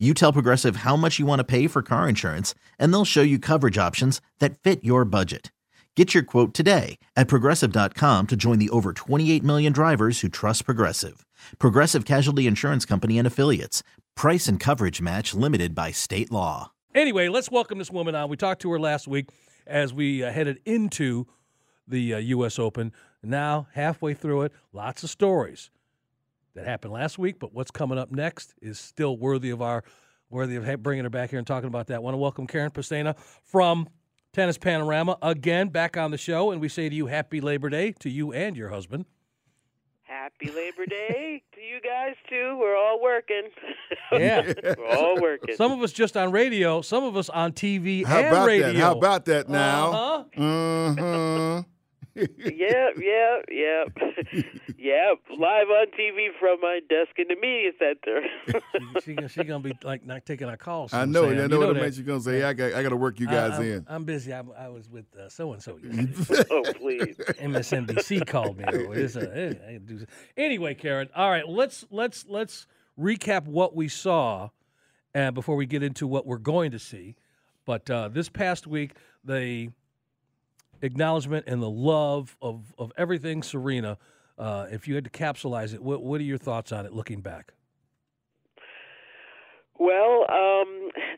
You tell Progressive how much you want to pay for car insurance, and they'll show you coverage options that fit your budget. Get your quote today at Progressive.com to join the over 28 million drivers who trust Progressive. Progressive Casualty Insurance Company and Affiliates. Price and coverage match limited by state law. Anyway, let's welcome this woman on. We talked to her last week as we headed into the U.S. Open. Now, halfway through it, lots of stories that happened last week, but what's coming up next is still worthy of bringing her back here and talking about that. I want to welcome Karen Pestana from Tennis Panorama again back on the show, and we say to you, happy Labor Day to you and your husband. Happy Labor Day to you guys, too. We're all working. Yeah. We're all working. Some of us just on radio, some of us on TV and radio. That? How about that now? Uh-huh. Uh-huh. Yep. Yep, live on TV from my desk in the media center. She's going to be like not taking our calls. So I know what it means you're going to say. Yeah, I got to work you guys in. I'm busy. I was with so-and-so. Oh, please. MSNBC called me. Anyway, Karen, all right, let's recap what we saw before we get into what we're going to see. But this past week, the acknowledgement and the love of everything Serena, if you had to capsulize it, what are your thoughts on it looking back? Well,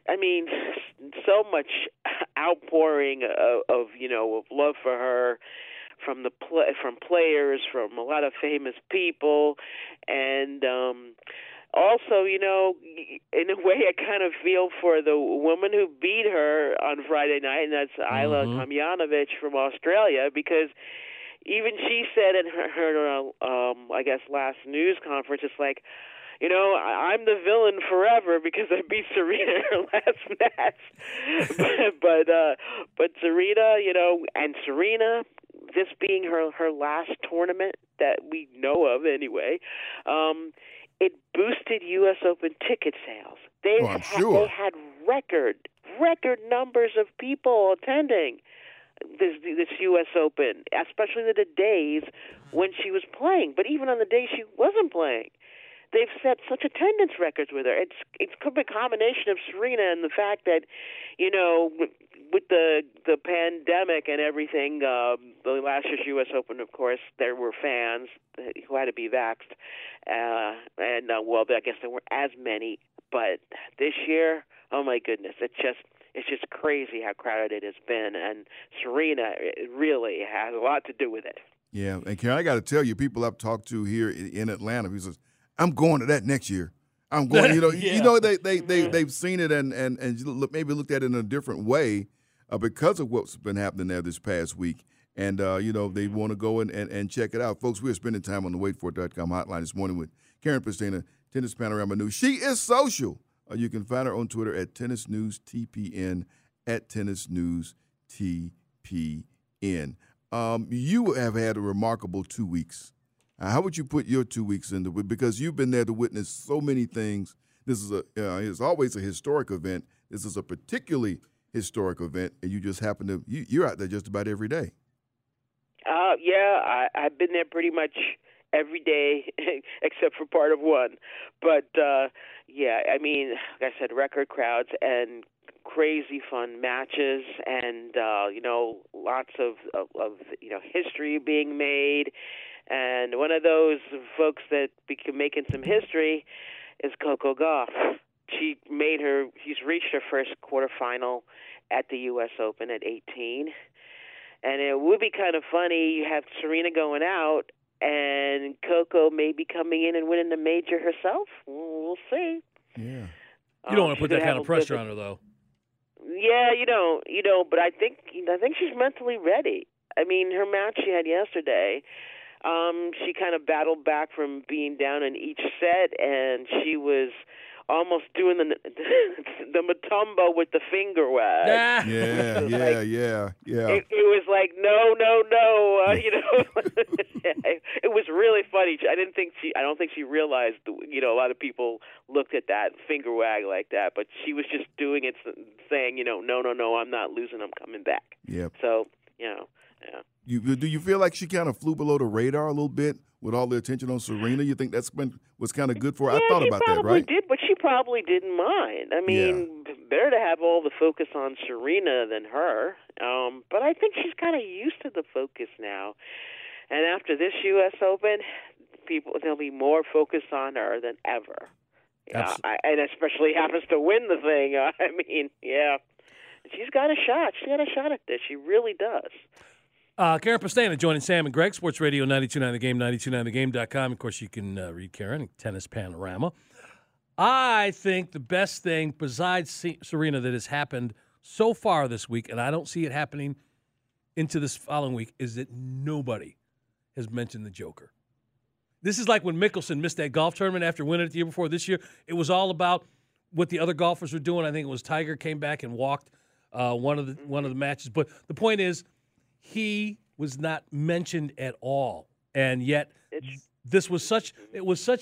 I mean, so much outpouring of love for her from from players, from a lot of famous people, and also, in a way I kind of feel for the woman who beat her on Friday night, and that's Isla Kamyanovich from Australia, because even she said in her I guess, last news conference, it's like, I'm the villain forever because I beat Serena in her last match. but Serena, and Serena, this being her last tournament that we know of anyway, it boosted U.S. Open ticket sales. They had record numbers of people attending this U.S. Open, especially the days when she was playing. But even on the day she wasn't playing, they've set such attendance records with her. It's could be a combination of Serena and the fact that, with the pandemic and everything, the last year's U.S. Open, of course, there were fans who had to be vaxxed. I guess there weren't as many. But this year, oh, my goodness, it's just crazy how crowded it has been. And Serena really has a lot to do with it. Yeah, and Karen, I got to tell you, people I've talked to here in Atlanta, who says, I'm going to that next year. I'm going, yeah. They've seen it and maybe looked at it in a different way because of what's been happening there this past week. And, they want to go and check it out. Folks, we're spending time on the WaitForIt.com hotline this morning with Karen Pestana, Tennis Panorama News. She is social. You can find her on Twitter at Tennis News TPN, at Tennis News TPN. You have had a remarkable 2 weeks. How would you put your 2 weeks into it? Because you've been there to witness so many things. This is it's always a historic event. This is a particularly historic event, and you just happen to you're out there just about every day. I've been there pretty much every day except for part of one. But like I said, record crowds and crazy fun matches, and lots of history being made. And one of those folks that became making some history is Coco Gauff. She's reached her first quarterfinal at the U.S. Open at 18. And it would be kind of funny, you have Serena going out, and Coco may be coming in and winning the major herself. We'll see. Yeah. You don't want to put that kind of pressure on her, though. Yeah, but I think she's mentally ready. I mean, her match she had yesterday, she kind of battled back from being down in each set, and she was almost doing the Mutombo with the finger wag. Yeah. It was like no. You know, it was really funny. I don't think she realized. You know, a lot of people looked at that finger wag like that, but she was just doing it, saying, you know, no, I'm not losing. I'm coming back. Yep. So you know. Yeah. Do you feel like she kind of flew below the radar a little bit with all the attention on Serena? You think that's been was kind of good for her? Yeah, I thought about that, right? She probably did, but she probably didn't mind. I mean, better to have all the focus on Serena than her. But I think she's kind of used to the focus now. And after this U.S. Open, there'll be more focus on her than ever. And especially happens to win the thing. I mean, yeah. She's got a shot. She's got a shot at this. She really does. Karen Pestana joining Sam and Greg, Sports Radio 92.9 The Game, 92.9thegame.com. Of course, you can read Karen at Tennis Panorama. I think the best thing besides Serena that has happened so far this week, and I don't see it happening into this following week, is that nobody has mentioned the Joker. This is like when Mickelson missed that golf tournament after winning it the year before. This year, it was all about what the other golfers were doing. I think it was Tiger came back and walked one of the matches. But the point is, he was not mentioned at all, and yet it was such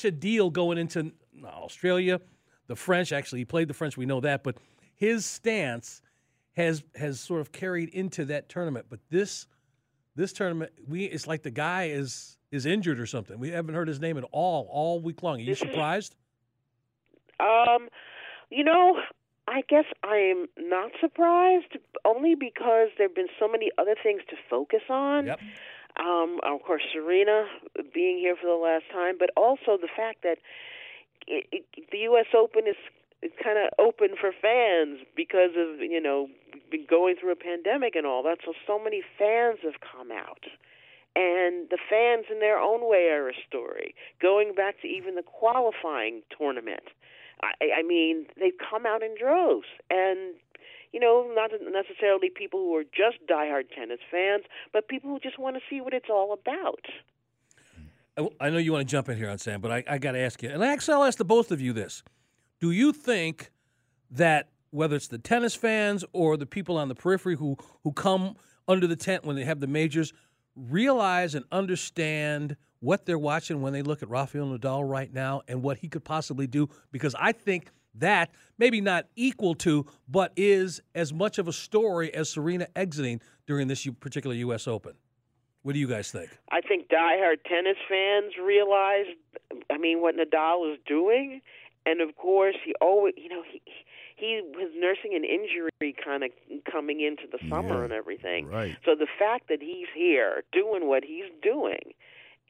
a deal going into Australia, the French. Actually, he played the French. We know that, but his stance has sort of carried into that tournament. But this tournament, it's like the guy is injured or something. We haven't heard his name at all week long. Are you surprised? You know, I guess I'm not surprised, only because there have been so many other things to focus on. Yep. Of course, Serena being here for the last time, but also the fact that the U.S. Open is kind of open for fans because of, you know, been going through a pandemic and all that. So many fans have come out. And the fans in their own way are a story, going back to even the qualifying tournament. I mean, they've come out in droves. And, you know, not necessarily people who are just diehard tennis fans, but people who just want to see what it's all about. I know you want to jump in here on Sam, but I got to ask you, and actually I'll ask the both of you this. Do you think that whether it's the tennis fans or the people on the periphery who come under the tent when they have the majors realize and understand what they're watching when they look at Rafael Nadal right now and what he could possibly do? Because I think that, maybe not equal to, but is as much of a story as Serena exiting during this particular U.S. Open. What do you guys think? I think diehard tennis fans realize, I mean, what Nadal is doing. And, of course, he always, you know, he was nursing an injury kind of coming into the summer and everything. Right. So the fact that he's here doing what he's doing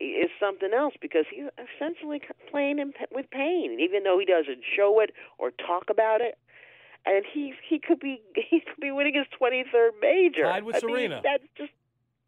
is something else, because he's essentially playing with pain, even though he doesn't show it or talk about it. And he could be winning his 23rd major. Tied with Serena. That's just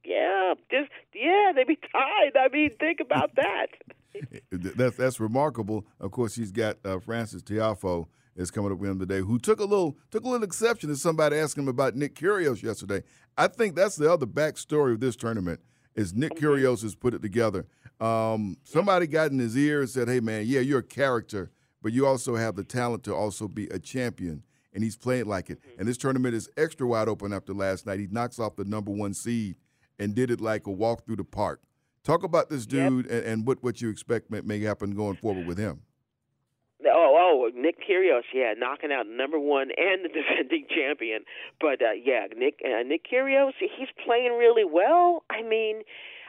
they'd be tied. I mean, think about that. That's remarkable. Of course, he's got Francis Tiafoe is coming up with him today, who took a little exception to somebody asking him about Nick Kyrgios yesterday. I think that's the other backstory of this tournament. Is Nick Kyrgios has put it together. Somebody got in his ear and said, hey, man, yeah, you're a character, but you also have the talent to also be a champion, and he's played like it. And this tournament is extra wide open after last night. He knocks off the #1 seed and did it like a walk through the park. Talk about this dude and what you expect may happen going forward with him. Oh, Nick Kyrgios, knocking out #1 and the defending champion. But, Nick Kyrgios, he's playing really well. I mean,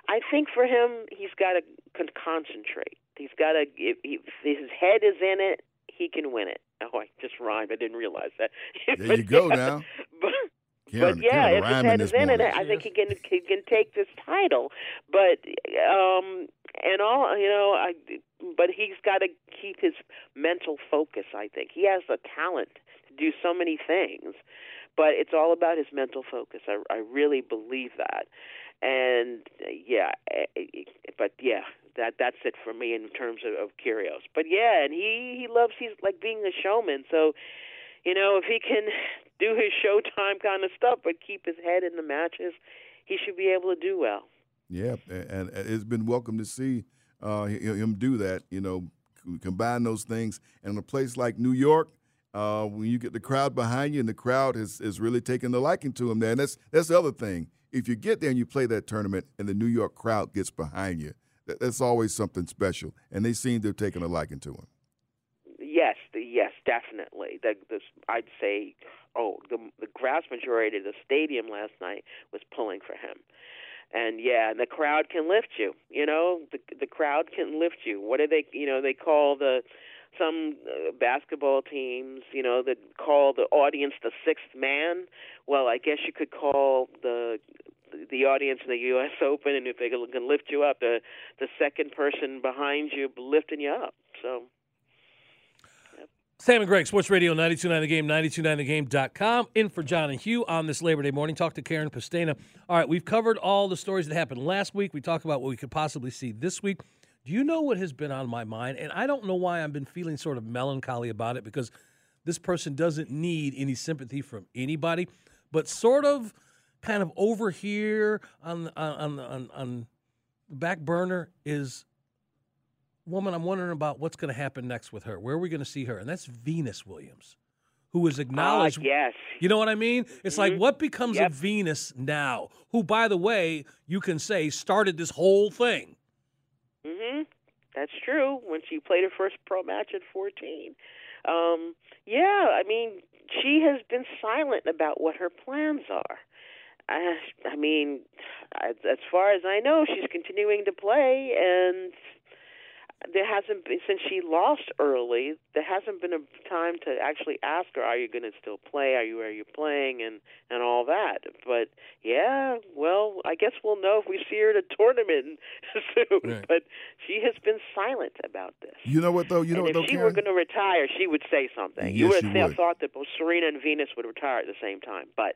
I think for him, he's got to concentrate. He's got to – if his head is in it, he can win it. Oh, I just rhymed. I didn't realize that. There you go now. But if his head is in it, I think he can take this title. But but he's got to keep his mental focus. I think he has the talent to do so many things, but it's all about his mental focus. I really believe that, and that's it for me in terms of Kyrgios. But and he's like being a showman, so. You know, if he can do his showtime kind of stuff but keep his head in the matches, he should be able to do well. Yeah, and it's been welcome to see him do that. You know, We combine those things. And in a place like New York, when you get the crowd behind you, and the crowd is really taking the liking to him there. And that's the other thing. If you get there and you play that tournament and the New York crowd gets behind you, that's always something special. And they seem to have taken a liking to him. Yes, definitely. I'd say, the vast majority of the stadium last night was pulling for him. And yeah, and the crowd can lift you. You know, the crowd can lift you. What do they? You know, they call some basketball teams. You know, that call the audience the sixth man. Well, I guess you could call the audience in the U.S. Open, and if they can lift you up, the second person behind you lifting you up. So. Sam and Greg, Sports Radio 92.9 The Game, 92.9thegame.com. In for John and Hugh on this Labor Day morning. Talk to Karen Pestana. All right, we've covered all the stories that happened last week. We talked about what we could possibly see this week. Do you know what has been on my mind? And I don't know why I've been feeling sort of melancholy about it, because this person doesn't need any sympathy from anybody, but sort of kind of over here on the back burner is – woman, I'm wondering about what's going to happen next with her. Where are we going to see her? And that's Venus Williams, who is acknowledged. Yes. You know what I mean? It's like, what becomes of Venus now? Who, by the way, you can say started this whole thing. Mm-hmm. That's true. When she played her first pro match at 14. Yeah, I mean, she has been silent about what her plans are. I mean, as far as I know, she's continuing to play, and there hasn't been, since she lost early, there hasn't been a time to actually ask her, are you going to still play? Are you playing? And all that. But, yeah, well, I guess we'll know if we see her at a tournament soon. Right. But she has been silent about this. You know what, though? If she were going to retire, she would say something. Yes, you would have thought that both Serena and Venus would retire at the same time. But,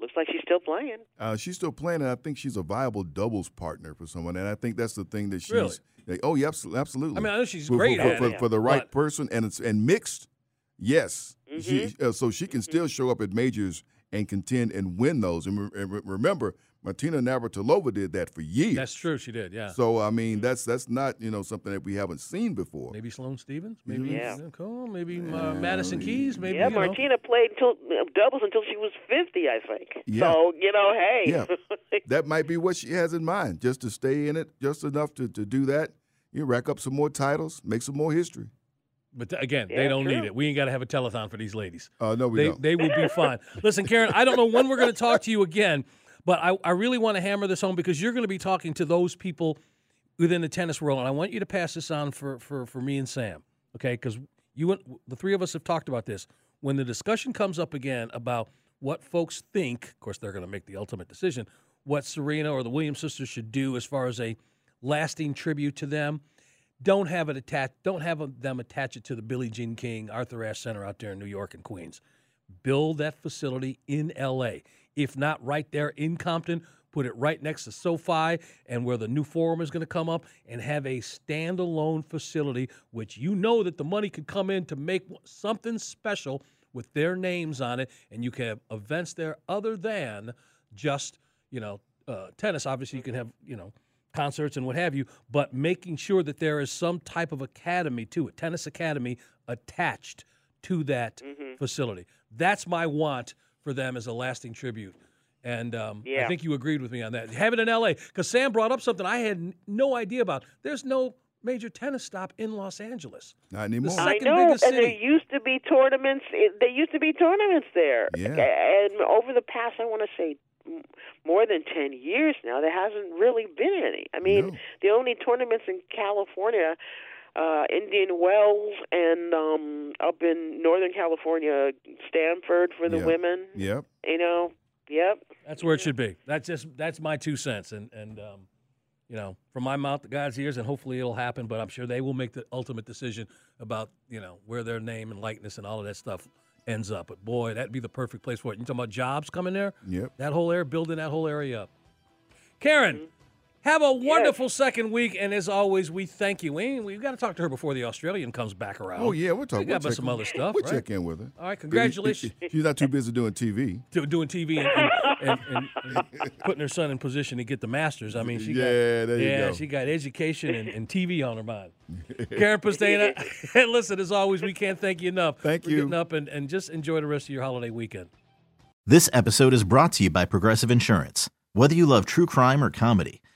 looks like she's still playing. She's still playing, and I think she's a viable doubles partner for someone. And I think that's the thing that she's really? – Oh, yeah, absolutely. I mean, I know she's great at it. For the right person, and it's mixed, yes. Mm-hmm. So she can still show up at majors and contend and win those. And remember, Martina Navratilova did that for years. That's true, she did, yeah. So, I mean, that's not, something that we haven't seen before. Maybe Sloane Stephens, maybe Nicole, maybe Madison Keys, maybe. Yeah, Martina played doubles until she was 50, I think. Yeah. So, hey. Yeah. That might be what she has in mind, just to stay in it, just enough to do that. You rack up some more titles, make some more history. But again, they don't need it. We ain't got to have a telethon for these ladies. No, we don't. They will be fine. Listen, Karen, I don't know when we're going to talk to you again, but I really want to hammer this home, because you're going to be talking to those people within the tennis world, and I want you to pass this on for me and Sam, okay? Because the three of us have talked about this. When the discussion comes up again about what folks think, of course they're going to make the ultimate decision, what Serena or the Williams sisters should do as far as a lasting tribute to them, don't have them attach it to the Billie Jean King, Arthur Ashe Center out there in New York and Queens. Build that facility in L.A., if not right there in Compton, put it right next to SoFi and where the new forum is going to come up, and have a standalone facility, which that the money could come in to make something special with their names on it, and you can have events there other than just, tennis. Obviously, you can have, concerts and what have you, but making sure that there is some type of academy to it, tennis academy attached to that facility. That's my want for them as a lasting tribute. And I think you agreed with me on that. Have it in L.A. because Sam brought up something I had no idea about. There's no major tennis stop in Los Angeles. Not anymore. I know, and there used to be tournaments. There used to be tournaments there. Yeah. And over the past, I want to say, more than 10 years now, there hasn't really been any. I mean, the only tournaments in California, Indian Wells, and up in Northern California, Stanford for the women. Yep. That's where it should be. That's my 2 cents, and from my mouth to God's ears, and hopefully it'll happen. But I'm sure they will make the ultimate decision about where their name and likeness and all of that stuff ends up. But boy, that'd be the perfect place for it. You talking about jobs coming there? Yep. That whole area, building that whole area up. Karen, Have a wonderful second week, and as always, we thank you. We've got to talk to her before the Australian comes back around. Oh, yeah, we'll talk about some other stuff. We'll check in with her. All right, congratulations. She's not too busy doing TV. Doing TV and putting her son in position to get the Masters. I mean, she got education and TV on her mind. Karen Pestana, listen, as always, we can't thank you enough. Thank you. For getting up and just enjoy the rest of your holiday weekend. This episode is brought to you by Progressive Insurance. Whether you love true crime or comedy,